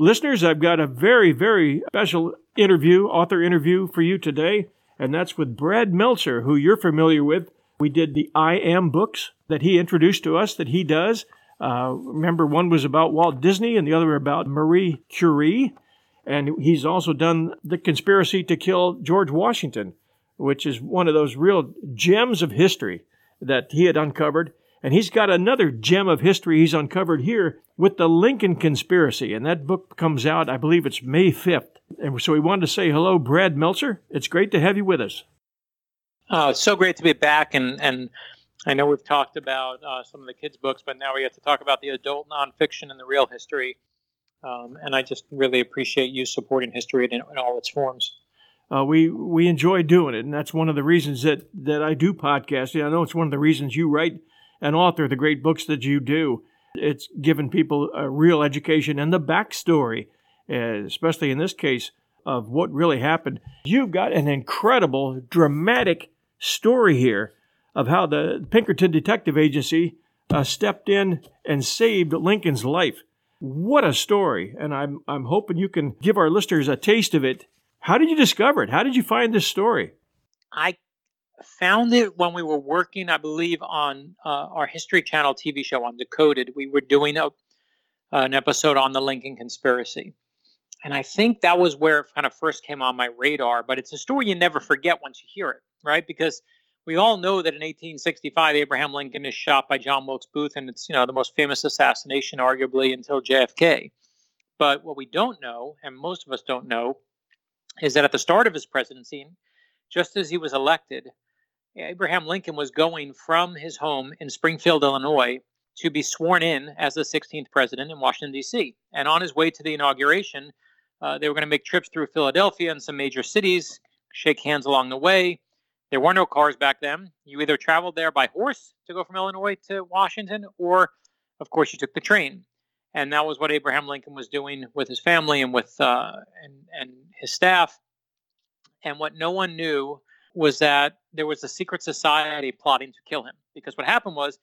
Listeners, I've got a very, very special author interview for you today, and that's with Brad Meltzer, who you're familiar with. We did the I Am books that he introduced to us, that he does. Remember, one was about Walt Disney and the other about Marie Curie. And he's also done The Conspiracy to Kill George Washington, which is one of those real gems of history that he had uncovered. And he's got another gem of history he's uncovered here with The Lincoln Conspiracy. And that book comes out, I believe it's May 5th. And so we wanted to say hello, Brad Meltzer. It's great to have you with us. It's so great to be back. And I know we've talked about some of the kids' books, but now we get to talk about the adult nonfiction and the real history. And I just really appreciate you supporting history in all its forms. We enjoy doing it, and that's one of the reasons that I do podcasting. I know it's one of the reasons you write and author the great books that you do. It's given people a real education and the backstory, especially in this case, of what really happened. You've got an incredible, dramatic story here of how the Pinkerton Detective Agency stepped in and saved Lincoln's life. What a story, and I'm hoping you can give our listeners a taste of it. How did you discover it? How did you find this story? I found it when we were working, I believe, on our History Channel TV show on Decoded. We were doing an episode on the Lincoln Conspiracy. And I think that was where it kind of first came on my radar. But it's a story you never forget once you hear it, right? Because we all know that in 1865, Abraham Lincoln is shot by John Wilkes Booth. And it's, the most famous assassination, arguably, until JFK. But what we don't know, and most of us don't know, is that at the start of his presidency, just as he was elected, Abraham Lincoln was going from his home in Springfield, Illinois, to be sworn in as the 16th president in Washington, D.C. And on his way to the inauguration, they were going to make trips through Philadelphia and some major cities, shake hands along the way. There were no cars back then. You either traveled there by horse to go from Illinois to Washington, or, of course, you took the train. And that was what Abraham Lincoln was doing with his family and with and his staff. And what no one knew was that there was a secret society plotting to kill him. Because what happened was,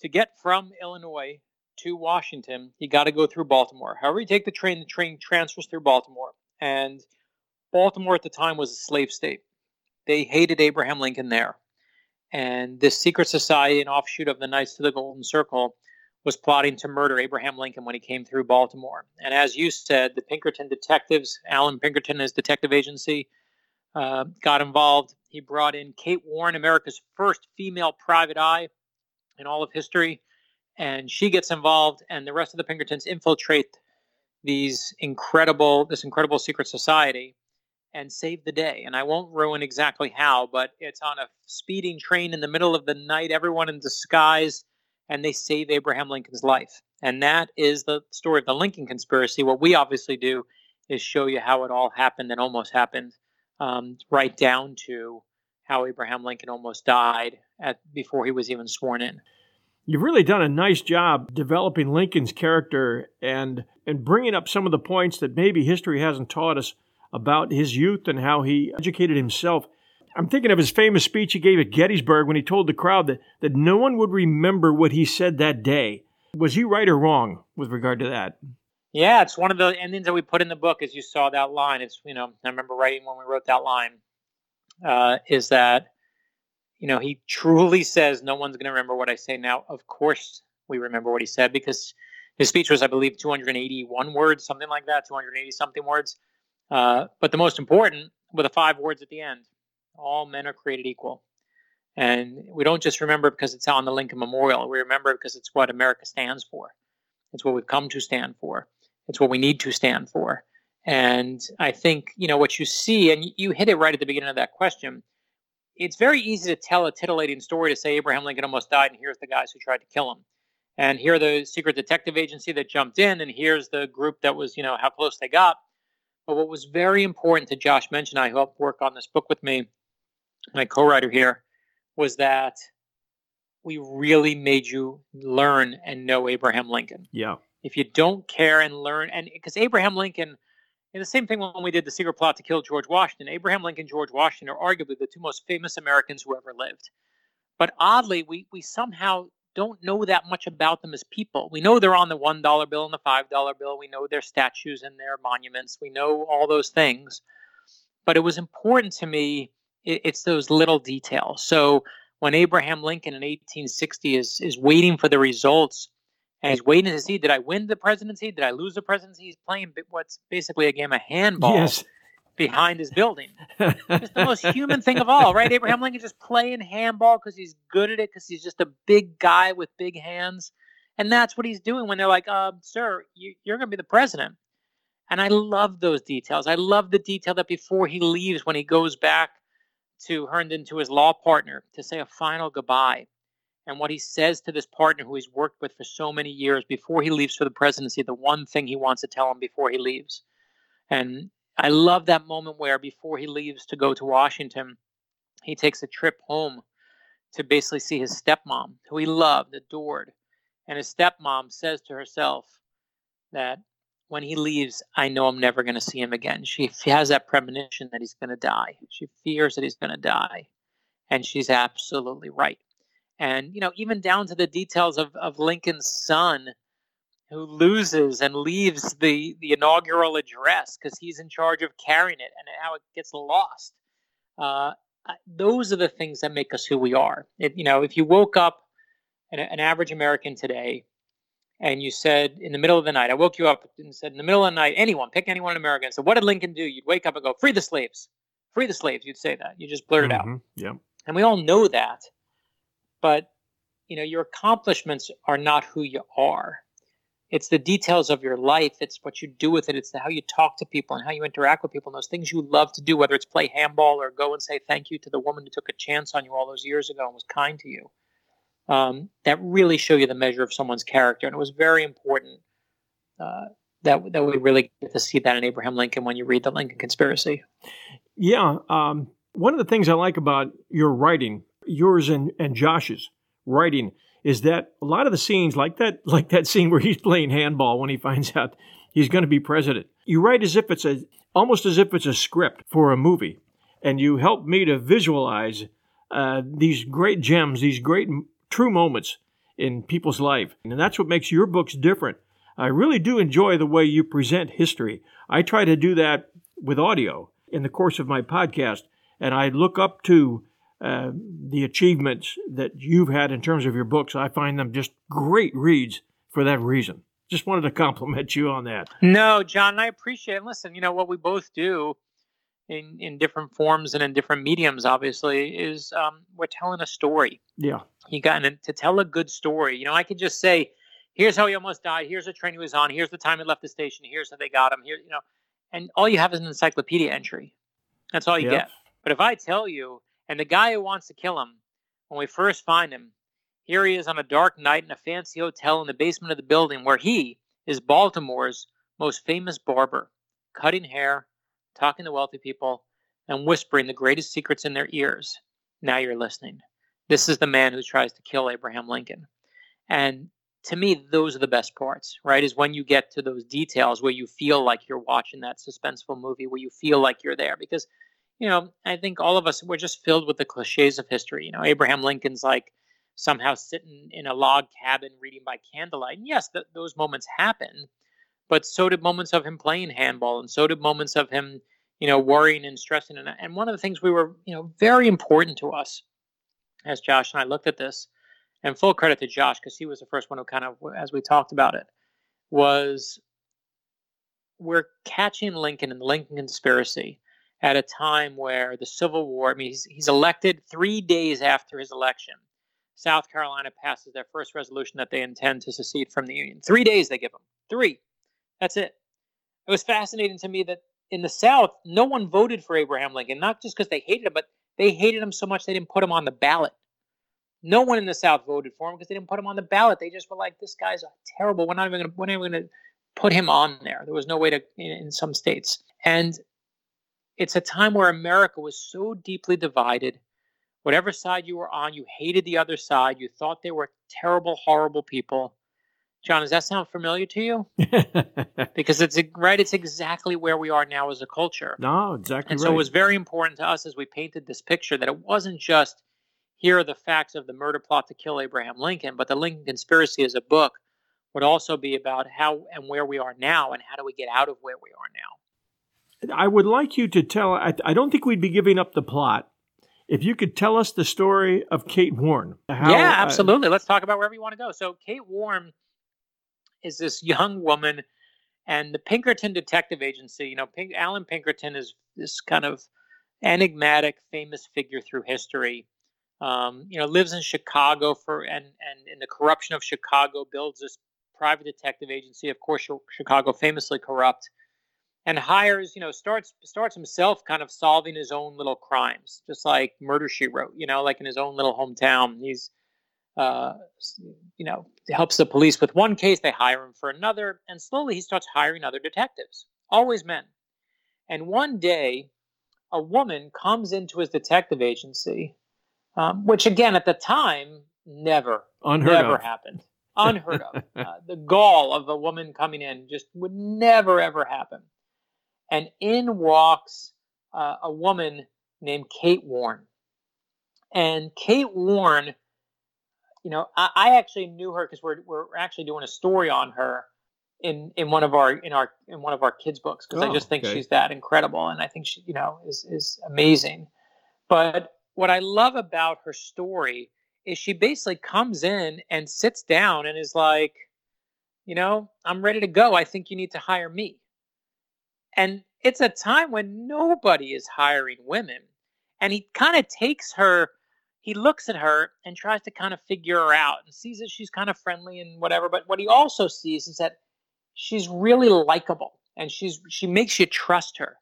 to get from Illinois to Washington, you got to go through Baltimore. However you take the train transfers through Baltimore. And Baltimore at the time was a slave state. They hated Abraham Lincoln there. And this secret society, an offshoot of the Knights of the Golden Circle, was plotting to murder Abraham Lincoln when he came through Baltimore. And as you said, the Pinkerton detectives, Alan Pinkerton, his detective agency, got involved. He brought in Kate Warne, America's first female private eye in all of history. And she gets involved, and the rest of the Pinkertons infiltrate this incredible secret society and save the day. And I won't ruin exactly how, but it's on a speeding train in the middle of the night, everyone in disguise, and they save Abraham Lincoln's life. And that is the story of the Lincoln Conspiracy. What we obviously do is show you how it all happened and almost happened, right down to how Abraham Lincoln almost died before he was even sworn in. You've really done a nice job developing Lincoln's character and bringing up some of the points that maybe history hasn't taught us about his youth and how he educated himself. I'm thinking of his famous speech he gave at Gettysburg when he told the crowd that no one would remember what he said that day. Was he right or wrong with regard to that? Yeah, it's one of the endings that we put in the book, as you saw that line. It's, I remember writing when we wrote that line, is that, he truly says, no one's going to remember what I say now. Of course we remember what he said, because his speech was, I believe, 281 words, something like that, 280-something words. But the most important were the 5 words at the end. All men are created equal. And we don't just remember it because it's on the Lincoln Memorial. We remember it because it's what America stands for. It's what we've come to stand for. It's what we need to stand for. And I think, what you see, and you hit it right at the beginning of that question, it's very easy to tell a titillating story to say Abraham Lincoln almost died, and here's the guys who tried to kill him. And here are the secret detective agency that jumped in, and here's the group that was, how close they got. But what was very important to Josh Mensch and I, who helped work on this book with me, my co-writer here, was that we really made you learn and know Abraham Lincoln. Yeah. If you don't care and learn, and because Abraham Lincoln, and the same thing when we did the secret plot to kill George Washington, Abraham Lincoln, George Washington are arguably the two most famous Americans who ever lived. But oddly, we somehow don't know that much about them as people. We know they're on the $1 bill and the $5 bill. We know their statues and their monuments. We know all those things. But it was important to me, it's those little details. So when Abraham Lincoln in 1860 is waiting for the results, and he's waiting to see, did I win the presidency? Did I lose the presidency? He's playing what's basically a game of handball. Yes. Behind his building. It's the most human thing of all, right? Abraham Lincoln just playing handball because he's good at it, because he's just a big guy with big hands. And that's what he's doing when they're like, sir, you're going to be the president. And I love those details. I love the detail that before he leaves, when he goes back to Herndon, to his law partner, to say a final goodbye. And what he says to this partner who he's worked with for so many years before he leaves for the presidency, the one thing he wants to tell him before he leaves. And I love that moment where before he leaves to go to Washington, he takes a trip home to basically see his stepmom, who he loved, adored. And his stepmom says to herself that when he leaves, I know I'm never going to see him again. She has that premonition that he's going to die. She fears that he's going to die. And she's absolutely right. And, you know, even down to the details of Lincoln's son, who loses and leaves the inaugural address because he's in charge of carrying it, and how it gets lost. Those are the things that make us who we are. If you woke up an average American today and you said in the middle of the night, I woke you up and said in the middle of the night, pick anyone in America. And so what did Lincoln do? You'd wake up and go, free the slaves. You'd say that. You just blurt it out. Yeah. And we all know that. But, your accomplishments are not who you are. It's the details of your life. It's what you do with it. It's how you talk to people and how you interact with people and those things you love to do, whether it's play handball or go and say thank you to the woman who took a chance on you all those years ago and was kind to you. That really show you the measure of someone's character. And it was very important that we really get to see that in Abraham Lincoln when you read The Lincoln Conspiracy. Yeah. One of the things I like about your writing, yours and Josh's writing, is that a lot of the scenes, like that scene where he's playing handball when he finds out he's going to be president, you write as if it's almost as if it's a script for a movie, and you help me to visualize these great gems, these great true moments in people's life, and that's what makes your books different. I really do enjoy the way you present history. I try to do that with audio in the course of my podcast, and I look up to the achievements that you've had in terms of your books. I find them just great reads for that reason. Just wanted to compliment you on that. No, John, I appreciate it. Listen, what we both do in different forms and in different mediums, obviously, is we're telling a story. Yeah. You got to tell a good story. I could just say, here's how he almost died. Here's the train he was on. Here's the time he left the station. Here's how they got him. Here, and all you have is an encyclopedia entry. That's all you get. But if I tell you, and the guy who wants to kill him, when we first find him, here he is on a dark night in a fancy hotel in the basement of the building where he is Baltimore's most famous barber, cutting hair, talking to wealthy people, and whispering the greatest secrets in their ears. Now you're listening. This is the man who tries to kill Abraham Lincoln. And to me, those are the best parts, right? Is when you get to those details where you feel like you're watching that suspenseful movie, where you feel like you're there. Because I think all of us, we're just filled with the cliches of history. Abraham Lincoln's like somehow sitting in a log cabin reading by candlelight. And yes, those moments happen, but so did moments of him playing handball, and so did moments of him, worrying and stressing. And one of the things we were, very important to us as Josh and I looked at this, and full credit to Josh, because he was the first one who kind of, as we talked about it, was we're catching Lincoln in the Lincoln Conspiracy at a time where the Civil War, he's elected 3 days after his election. South Carolina passes their first resolution that they intend to secede from the Union. 3 days they give him. 3. That's it. It was fascinating to me that in the South, no one voted for Abraham Lincoln, not just because they hated him, but they hated him so much they didn't put him on the ballot. No one in the South voted for him because they didn't put him on the ballot. They just were like, this guy's terrible. We're not even going to put him on there. There was no way to, in some states. And it's a time where America was so deeply divided. Whatever side you were on, you hated the other side. You thought they were terrible, horrible people. John, does that sound familiar to you? Because it's exactly where we are now as a culture. No, exactly right. And so it was very important to us as we painted this picture that it wasn't just here are the facts of the murder plot to kill Abraham Lincoln, but The Lincoln Conspiracy as a book would also be about how and where we are now and how do we get out of where we are now. I would like you to tell, I don't think we'd be giving up the plot, if you could tell us the story of Kate Warne. Yeah, absolutely. Let's talk about wherever you want to go. So Kate Warne is this young woman, and the Pinkerton Detective Agency, you know, Alan Pinkerton is this kind of enigmatic, famous figure through history, you know, lives in Chicago and in the corruption of Chicago, builds this private detective agency. Of course, Chicago famously corrupt. And hires, you know, starts himself kind of solving his own little crimes, just like Murder, She Wrote, you know, like in his own little hometown. He's, you know, helps the police with one case. They hire him for another. And slowly he starts hiring other detectives, always men. And one day, a woman comes into his detective agency, which, again, at the time, never happened. Unheard of. The gall of a woman coming in just would never, ever happen. And in walks a woman named Kate Warne. And Kate Warne, you know, I actually knew her because we're actually doing a story on her in one of our kids' books because I just think she's that incredible, and I think she, you know, is amazing. But what I love about her story is she basically comes in and sits down and is like, you know, I'm ready to go. I think you need to hire me. And it's a time when nobody is hiring women. And he kind of takes her, he looks at her and tries to kind of figure her out and sees that she's kind of friendly and whatever. But what he also sees is that she's really likable and she makes you trust her.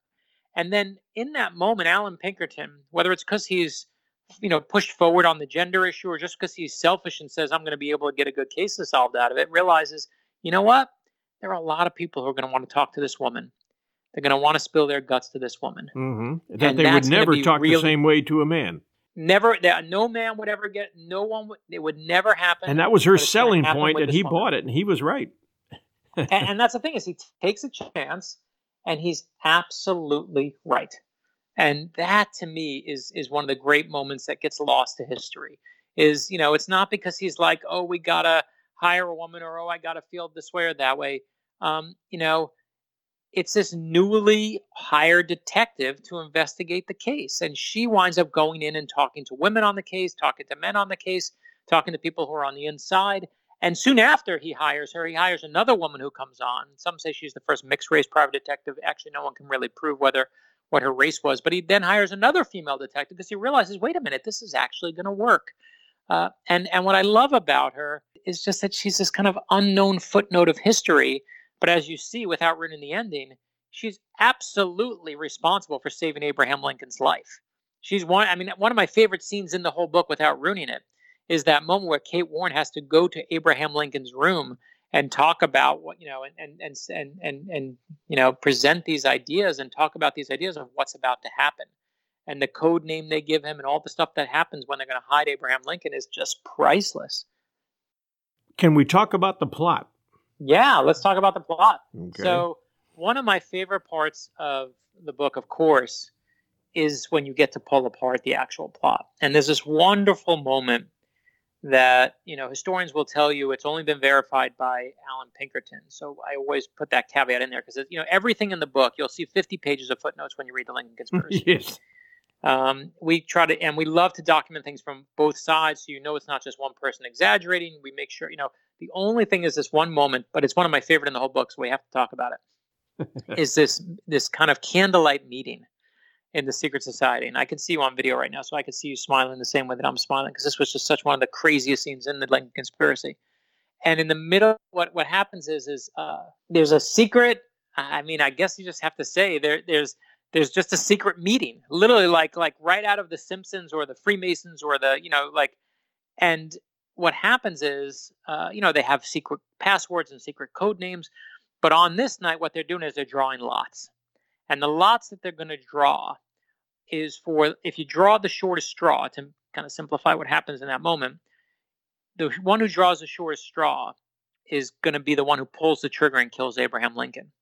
And then in that moment, Alan Pinkerton, whether it's because he's, you know, pushed forward on the gender issue or just because he's selfish and says, I'm going to be able to get a good case solved out of it, realizes, you know what? There are a lot of people who are going to want to talk to this woman. They're going to want to spill their guts to this woman. Mm-hmm. That they would never talk the same way to a man. Never. No man would ever get, no one would, it would never happen. And that was her selling point, and he bought it, and he was right. and that's the thing is he takes a chance, and he's absolutely right. And that, to me, is one of the great moments that gets lost to history. Is, you know, it's not because he's like, oh, we got to hire a woman, or, oh, I got to field this way or that way. You know, it's this newly hired detective to investigate the case. And she winds up going in and talking to women on the case, talking to men on the case, talking to people who are on the inside. And soon after he hires her, he hires another woman who comes on. Some say she's the first mixed-race private detective. Actually, no one can really prove what her race was. But he then hires another female detective because he realizes, wait a minute, this is actually going to work. And what I love about her is just that she's this kind of unknown footnote of history. But as you see, without ruining the ending, she's absolutely responsible for saving Abraham Lincoln's life. She's one. I mean, one of my favorite scenes in the whole book, without ruining it, is that moment where Kate Warne has to go to Abraham Lincoln's room and talk about what, you know, and you know, present these ideas and talk about these ideas of what's about to happen, and the code name they give him and all the stuff that happens when they're going to hide Abraham Lincoln is just priceless. Can we talk about the plot? Yeah, let's talk about the plot. Okay. So one of my favorite parts of the book, of course, is when you get to pull apart the actual plot. And there's this wonderful moment that, you know, historians will tell you it's only been verified by Alan Pinkerton. So I always put that caveat in there because, you know, everything in the book, you'll see 50 pages of footnotes when you read The Lincoln Conspiracy. Yes. We try to, and we love to document things from both sides. So, you know, it's not just one person exaggerating. We make sure, you know, the only thing is this one moment, but it's one of my favorite in the whole book. So we have to talk about it is this kind of candlelight meeting in the secret society. And I can see you on video right now. So I can see you smiling the same way that I'm smiling. Cause this was just such one of the craziest scenes in The Lincoln Conspiracy. And in the middle, what happens is there's a secret. I mean, I guess you just have to say there's just a secret meeting, literally like right out of The Simpsons or the Freemasons or the, you know, like, and what happens is, you know, they have secret passwords and secret code names, but on this night, what they're doing is they're drawing lots, and the lots that they're going to draw is for, if you draw the shortest straw, to kind of simplify what happens in that moment, the one who draws the shortest straw is going to be the one who pulls the trigger and kills Abraham Lincoln.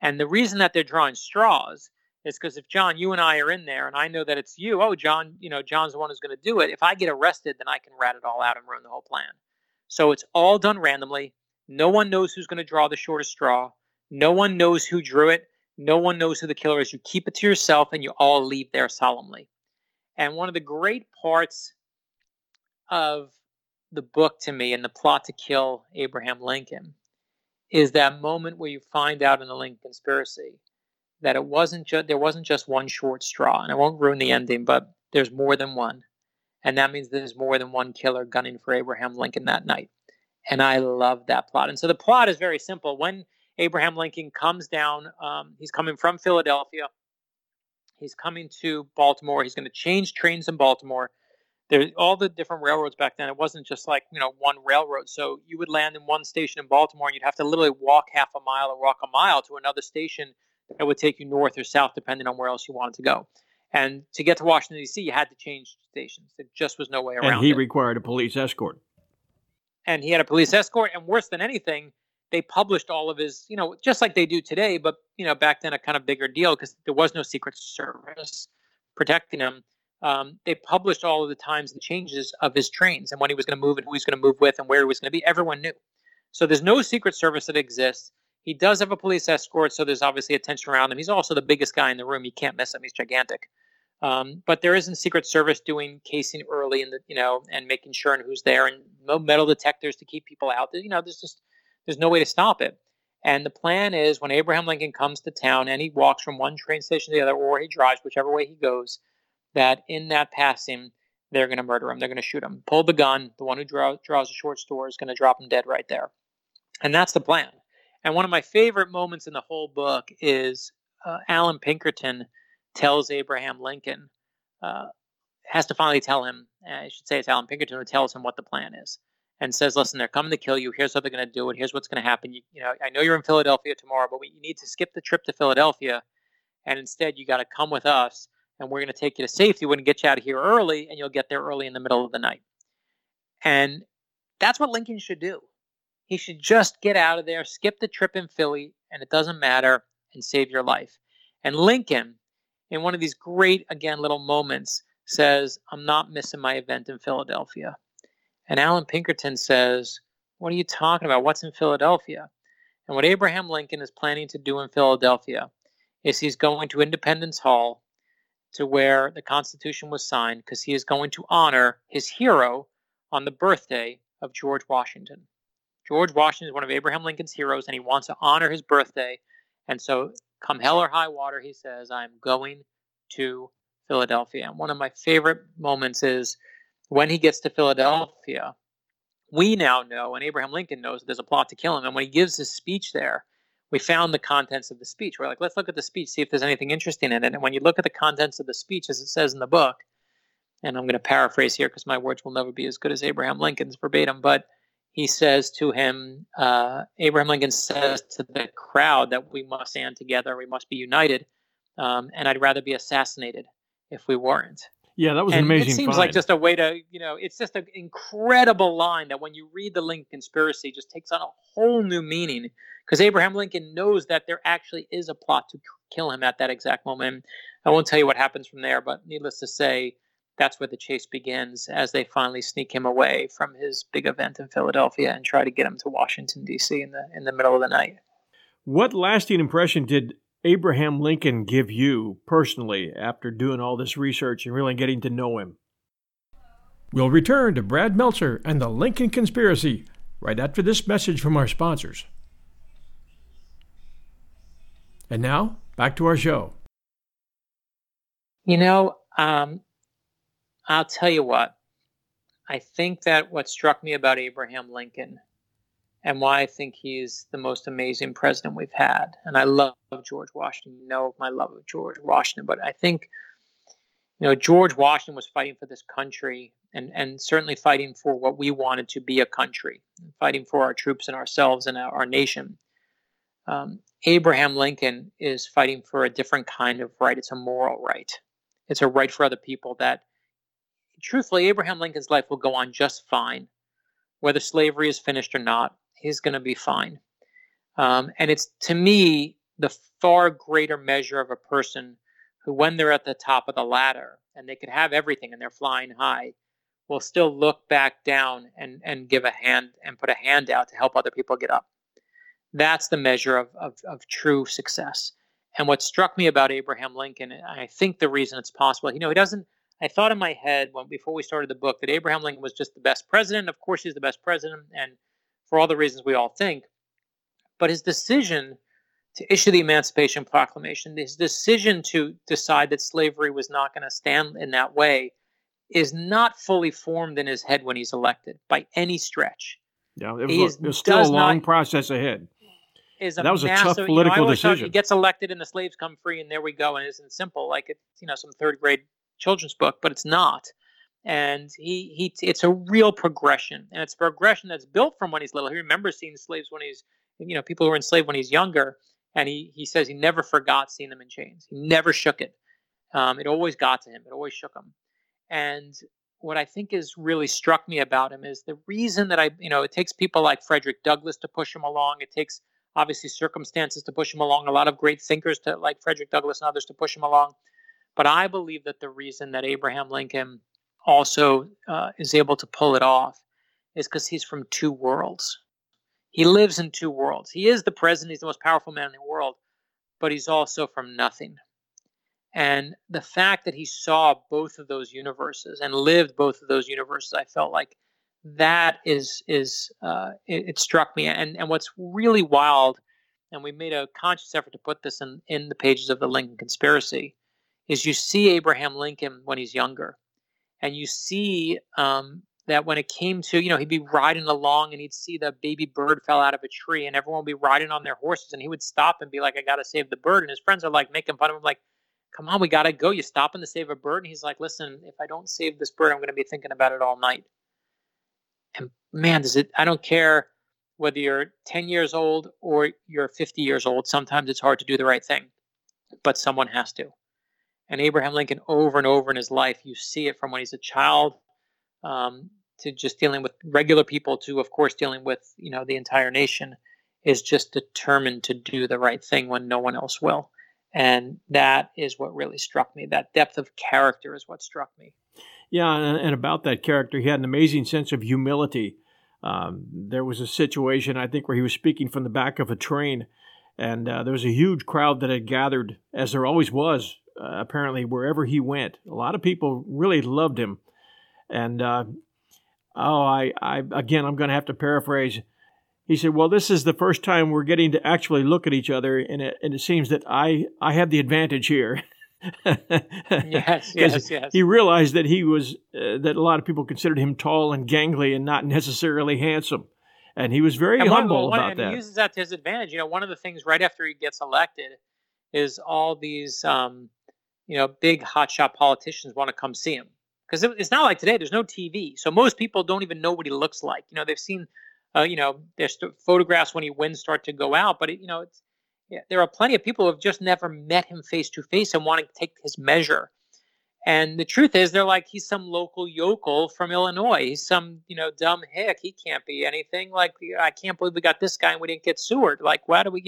And the reason that they're drawing straws is because if, John, you and I are in there and I know that it's you, oh, John, you know, John's the one who's going to do it. If I get arrested, then I can rat it all out and ruin the whole plan. So it's all done randomly. No one knows who's going to draw the shortest straw. No one knows who drew it. No one knows who the killer is. You keep it to yourself and you all leave there solemnly. And one of the great parts of the book to me and the plot to kill Abraham Lincoln is that moment where you find out in the Lincoln Conspiracy that there wasn't just one short straw. And I won't ruin the ending, but there's more than one. And that means there's more than one killer gunning for Abraham Lincoln that night. And I love that plot. And so the plot is very simple. When Abraham Lincoln comes down, he's coming from Philadelphia. He's coming to Baltimore. He's going to change trains in Baltimore. There's all the different railroads back then. It wasn't just like, you know, one railroad. So you would land in one station in Baltimore and you'd have to literally walk half a mile or walk a mile to another station that would take you north or south, depending on where else you wanted to go. And to get to Washington, D.C., you had to change stations. There just was no way around it. And he required a police escort. And he had a police escort. And worse than anything, they published all of his, you know, just like they do today, but, you know, back then a kind of bigger deal because there was no Secret Service protecting him. They published all of the times and changes of his trains and when he was going to move and who he was going to move with and where he was going to be. Everyone knew. So there's no Secret Service that exists. He does have a police escort, so there's obviously attention around him. He's also the biggest guy in the room. You can't miss him. He's gigantic. But there isn't Secret Service doing casing early and, you know, and making sure and who's there, and no metal detectors to keep people out. You know, there's no way to stop it. And the plan is when Abraham Lincoln comes to town and he walks from one train station to the other, or he drives, whichever way he goes, that in that passing, they're going to murder him. They're going to shoot him. Pull the gun. The one who draws the short straw is going to drop him dead right there. And that's the plan. And one of my favorite moments in the whole book is Alan Pinkerton tells Abraham Lincoln, has to finally tell him, I should say it's Alan Pinkerton who tells him what the plan is and says, listen, they're coming to kill you. Here's how they're going to do it. Here's what's going to happen. You know, I know you're in Philadelphia tomorrow, but you need to skip the trip to Philadelphia. And instead, you got to come with us, and we're going to take you to safety. We're going to get you out of here early, and you'll get there early in the middle of the night. And that's what Lincoln should do. He should just get out of there, skip the trip in Philly, and it doesn't matter, and save your life. And Lincoln, in one of these great, again, little moments, says, I'm not missing my event in Philadelphia. And Alan Pinkerton says, what are you talking about? What's in Philadelphia? And what Abraham Lincoln is planning to do in Philadelphia is he's going to Independence Hall, to where the Constitution was signed, because he is going to honor his hero on the birthday of George Washington. George Washington is one of Abraham Lincoln's heroes, and he wants to honor his birthday. And so come hell or high water, he says, I'm going to Philadelphia. And one of my favorite moments is when he gets to Philadelphia, we now know, and Abraham Lincoln knows, that there's a plot to kill him. And when he gives his speech there, we found the contents of the speech. We're like, let's look at the speech, see if there's anything interesting in it. And when you look at the contents of the speech, as it says in the book, and I'm going to paraphrase here because my words will never be as good as Abraham Lincoln's verbatim, but he says to him, Abraham Lincoln says to the crowd that we must stand together, we must be united, and I'd rather be assassinated if we weren't. Yeah, that was an amazing. It seems find. Like just a way to, you know, it's just an incredible line that when you read The Lincoln Conspiracy just takes on a whole new meaning, because Abraham Lincoln knows that there actually is a plot to kill him at that exact moment. I won't tell you what happens from there, but needless to say, that's where the chase begins as they finally sneak him away from his big event in Philadelphia and try to get him to Washington, D.C. in the middle of the night. What lasting impression did Abraham Lincoln give you personally after doing all this research and really getting to know him? We'll return to Brad Meltzer and the Lincoln Conspiracy right after this message from our sponsors. And now, back to our show. You know, I'll tell you what. I think that what struck me about Abraham Lincoln and why I think he's the most amazing president we've had. And I love George Washington. You know my love of George Washington. But I think, you know, George Washington was fighting for this country and certainly fighting for what we wanted to be a country, fighting for our troops and ourselves and our nation. Abraham Lincoln is fighting for a different kind of right. It's a moral right. It's a right for other people that, truthfully, Abraham Lincoln's life will go on just fine. Whether slavery is finished or not, he's going to be fine. And it's, to me, the far greater measure of a person who, when they're at the top of the ladder and they could have everything and they're flying high, will still look back down and give a hand and put a hand out to help other people get up. That's the measure of true success. And what struck me about Abraham Lincoln, and I think the reason it's possible, you know, he doesn't, I thought in my head before we started the book that Abraham Lincoln was just the best president. Of course, he's the best president, and for all the reasons we all think. But his decision to issue the Emancipation Proclamation, his decision to decide that slavery was not going to stand in that way, is not fully formed in his head when he's elected by any stretch. Yeah, it was still a long process ahead. That was a tough political decision. He gets elected and the slaves come free and there we go. And it isn't simple like it's, you know, some third grade children's book, but it's not. And it's a real progression, and it's a progression that's built from when he's little. He remembers seeing slaves when he's, you know, people who were enslaved when he's younger. And he says he never forgot seeing them in chains. He never shook it. It always got to him. It always shook him. And what I think is really struck me about him is the reason that it takes people like Frederick Douglass to push him along. It takes obviously circumstances to push him along. A lot of great thinkers like Frederick Douglass and others to push him along. But I believe that the reason that Abraham Lincoln also is able to pull it off is because he's from two worlds. He lives in two worlds. He is the president. He's the most powerful man in the world, but he's also from nothing. And the fact that he saw both of those universes and lived both of those universes, I felt like that it struck me. And what's really wild, and we made a conscious effort to put this in the pages of The Lincoln Conspiracy, is you see Abraham Lincoln when he's younger. And you see that when it came to, you know, he'd be riding along and he'd see the baby bird fell out of a tree and everyone would be riding on their horses and he would stop and be like, I got to save the bird. And his friends are like making fun of him like, come on, we got to go. You're stopping to save a bird. And he's like, listen, if I don't save this bird, I'm going to be thinking about it all night. And man, I don't care whether you're 10 years old or you're 50 years old. Sometimes it's hard to do the right thing, but someone has to. And Abraham Lincoln, over and over in his life, you see it from when he's a child to just dealing with regular people to, of course, dealing with, you know, the entire nation, is just determined to do the right thing when no one else will. And that is what really struck me. That depth of character is what struck me. Yeah, and about that character, he had an amazing sense of humility. There was a situation, I think, where he was speaking from the back of a train, and there was a huge crowd that had gathered, as there always was, apparently, wherever he went. A lot of people really loved him. And, I'm going to have to paraphrase. He said, well, this is the first time we're getting to actually look at each other, and it seems that I have the advantage here. yes. He realized that he was that a lot of people considered him tall and gangly and not necessarily handsome. And he was very humble about that. He uses that to his advantage. You know, one of the things right after he gets elected is all these, big hotshot politicians want to come see him. Because it's not like today. There's no TV. So most people don't even know what he looks like. You know, they've seen... there's photographs when he wins start to go out, but there are plenty of people who have just never met him face to face and want to take his measure. And the truth is, they're like, he's some local yokel from Illinois. He's some dumb hick. He can't be anything. Like, I can't believe we got this guy and we didn't get Seward. Like, why do we?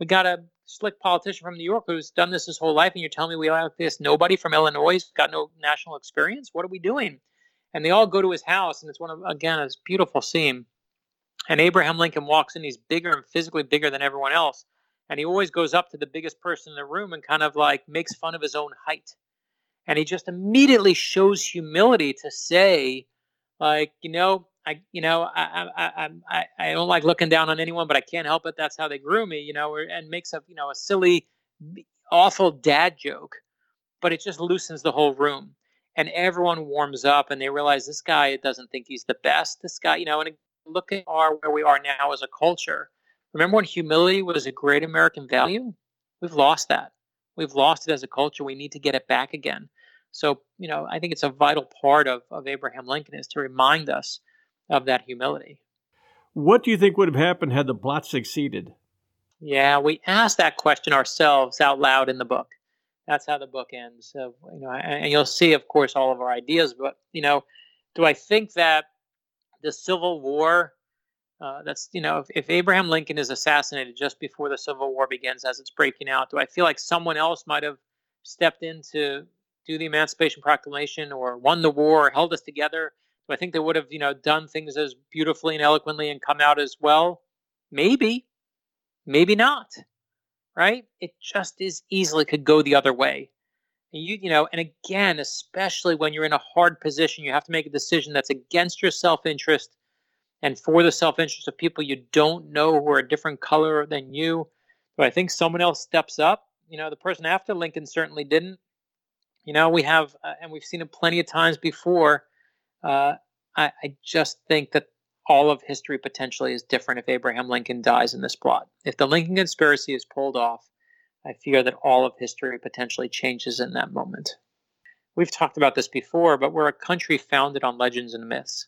We got a slick politician from New York who's done this his whole life, and you're telling me we like this nobody from Illinois who's got no national experience? What are we doing? And they all go to his house, and it's this beautiful scene. And Abraham Lincoln walks in, he's bigger and physically bigger than everyone else. And he always goes up to the biggest person in the room and kind of like makes fun of his own height. And he just immediately shows humility to say, like, I don't like looking down on anyone, but I can't help it. That's how they grew me, and makes up, a silly, awful dad joke, but it just loosens the whole room. And everyone warms up and they realize this guy doesn't think he's the best. This guy, look at where we are now as a culture. Remember when humility was a great American value? We've lost that. We've lost it as a culture. We need to get it back again. So, I think it's a vital part of Abraham Lincoln is to remind us of that humility. What do you think would have happened had the plot succeeded? Yeah, we asked that question ourselves out loud in the book. That's how the book ends. So, and you'll see, of course, all of our ideas. But, do I think that the Civil War, if Abraham Lincoln is assassinated just before the Civil War begins as it's breaking out, do I feel like someone else might have stepped in to do the Emancipation Proclamation or won the war or held us together, do I think they would have, done things as beautifully and eloquently and come out as well? Maybe, maybe not, right? It just as easily could go the other way. And and again, especially when you're in a hard position, you have to make a decision that's against your self-interest and for the self-interest of people you don't know who are a different color than you. But I think someone else steps up. The person after Lincoln certainly didn't. We have, and we've seen it plenty of times before. I just think that all of history potentially is different if Abraham Lincoln dies in this plot. If the Lincoln conspiracy is pulled off, I fear that all of history potentially changes in that moment. We've talked about this before, but we're a country founded on legends and myths.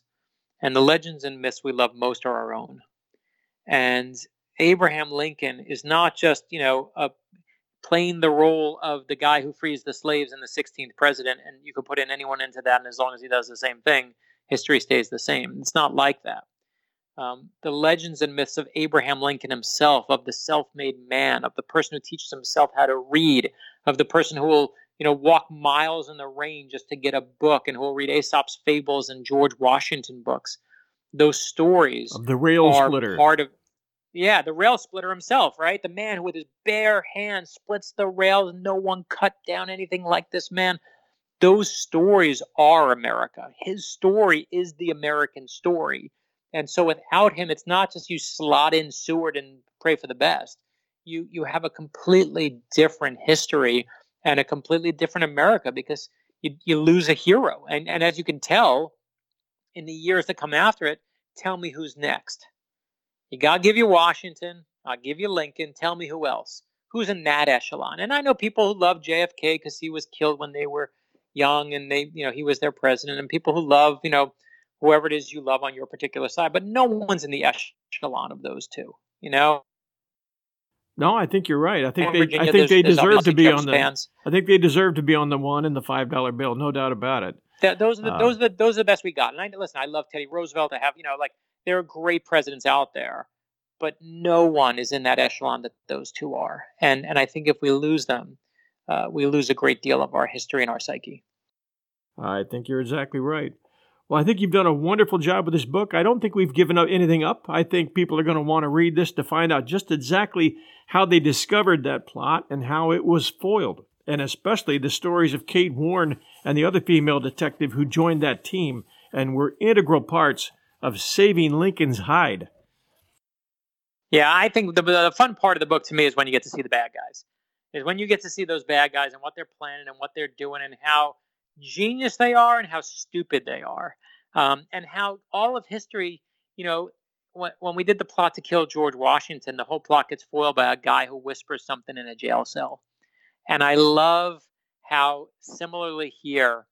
And the legends and myths we love most are our own. And Abraham Lincoln is not just, playing the role of the guy who frees the slaves in the 16th president, and you could put in anyone into that, and as long as he does the same thing, history stays the same. It's not like that. The legends and myths of Abraham Lincoln himself, of the self-made man, of the person who teaches himself how to read, of the person who will, walk miles in the rain just to get a book, and who will read Aesop's fables and George Washington books. Those stories of the rail splitter are part of... Yeah, the rail splitter himself, right? The man who with his bare hand splits the rails. No one cut down anything like this man. Those stories are America. His story is the American story. And so without him, it's not just you slot in Seward and pray for the best. You have a completely different history and a completely different America because you lose a hero. And as you can tell, in the years that come after it, tell me who's next. I'll give you Washington. I'll give you Lincoln. Tell me who else. Who's in that echelon? And I know people who love JFK because he was killed when they were young and they, he was their president. And people who love, whoever it is you love on your particular side. But no one's in the echelon of those two, No, I think you're right. I think they deserve to be on the $1 and the $5 bill. No doubt about it. Those are the best we got. And I love Teddy Roosevelt. I have, there are great presidents out there, but no one is in that echelon that those two are. And I think if we lose them, we lose a great deal of our history and our psyche. I think you're exactly right. Well, I think you've done a wonderful job with this book. I don't think we've given anything up. I think people are going to want to read this to find out just exactly how they discovered that plot and how it was foiled, and especially the stories of Kate Warne and the other female detective who joined that team and were integral parts of saving Lincoln's hide. Yeah, I think the fun part of the book to me is when you get to see the bad guys. Is when you get to see those bad guys and what they're planning and what they're doing and how genius they are and how stupid they are. And how all of history, when we did the plot to kill George Washington, the whole plot gets foiled by a guy who whispers something in a jail cell. And I love how similarly here,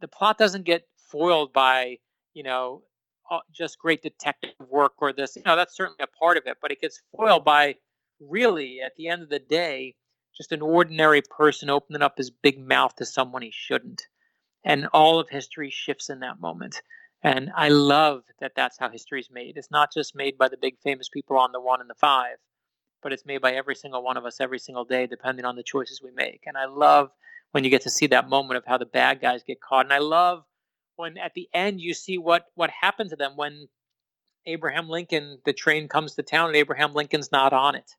the plot doesn't get foiled by, just great detective work or this, that's certainly a part of it, but it gets foiled by really at the end of the day, just an ordinary person opening up his big mouth to someone he shouldn't. And all of history shifts in that moment. And I love that that's how history is made. It's not just made by the big famous people on the $1 and the $5, but it's made by every single one of us every single day, depending on the choices we make. And I love when you get to see that moment of how the bad guys get caught. And I love when at the end you see what happened to them when Abraham Lincoln, the train comes to town and Abraham Lincoln's not on it.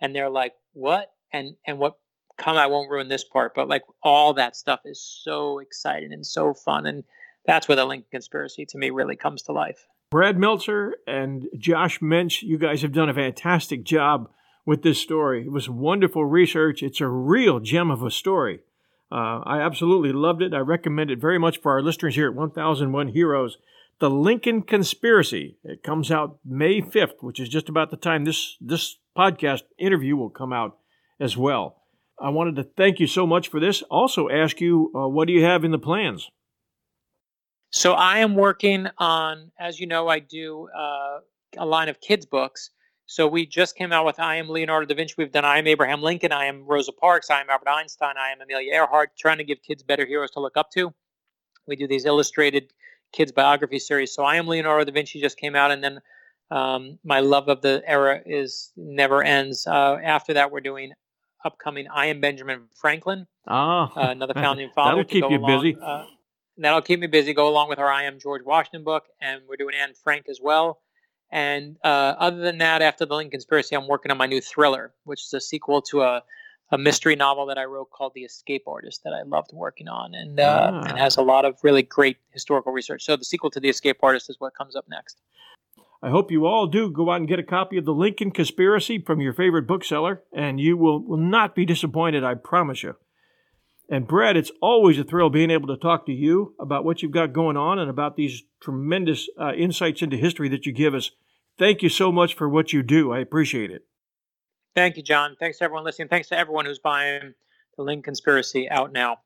And they're like, what? And what come, I won't ruin this part, but like all that stuff is so exciting and so fun. And that's where the Lincoln conspiracy to me really comes to life. Brad Meltzer and Josh Mensch, you guys have done a fantastic job with this story. It was wonderful research. It's a real gem of a story. I absolutely loved it. I recommend it very much for our listeners here at 1001 Heroes. The Lincoln Conspiracy. It comes out May 5th, which is just about the time this podcast interview will come out as well. I wanted to thank you so much for this. Also ask you, what do you have in the plans? So I am working on, as you know, I do a line of kids' books. So we just came out with I Am Leonardo da Vinci. We've done I Am Abraham Lincoln. I Am Rosa Parks. I Am Albert Einstein. I Am Amelia Earhart. Trying to give kids better heroes to look up to. We do these illustrated kids biography series. So I Am Leonardo da Vinci just came out. And then My Love of the Era is Never Ends. After that, we're doing upcoming I Am Benjamin Franklin, another founding father. That'll keep you busy. That'll keep me busy. Go along with our I Am George Washington book, and we're doing Anne Frank as well. And other than that, after The Lincoln Conspiracy, I'm working on my new thriller, which is a sequel to a mystery novel that I wrote called The Escape Artist that I loved working on, and has a lot of really great historical research. So the sequel to The Escape Artist is what comes up next. I hope you all do go out and get a copy of The Lincoln Conspiracy from your favorite bookseller, and you will not be disappointed, I promise you. And Brad, it's always a thrill being able to talk to you about what you've got going on and about these tremendous insights into history that you give us. Thank you so much for what you do. I appreciate it. Thank you, John. Thanks to everyone listening. Thanks to everyone who's buying The Lincoln Conspiracy out now.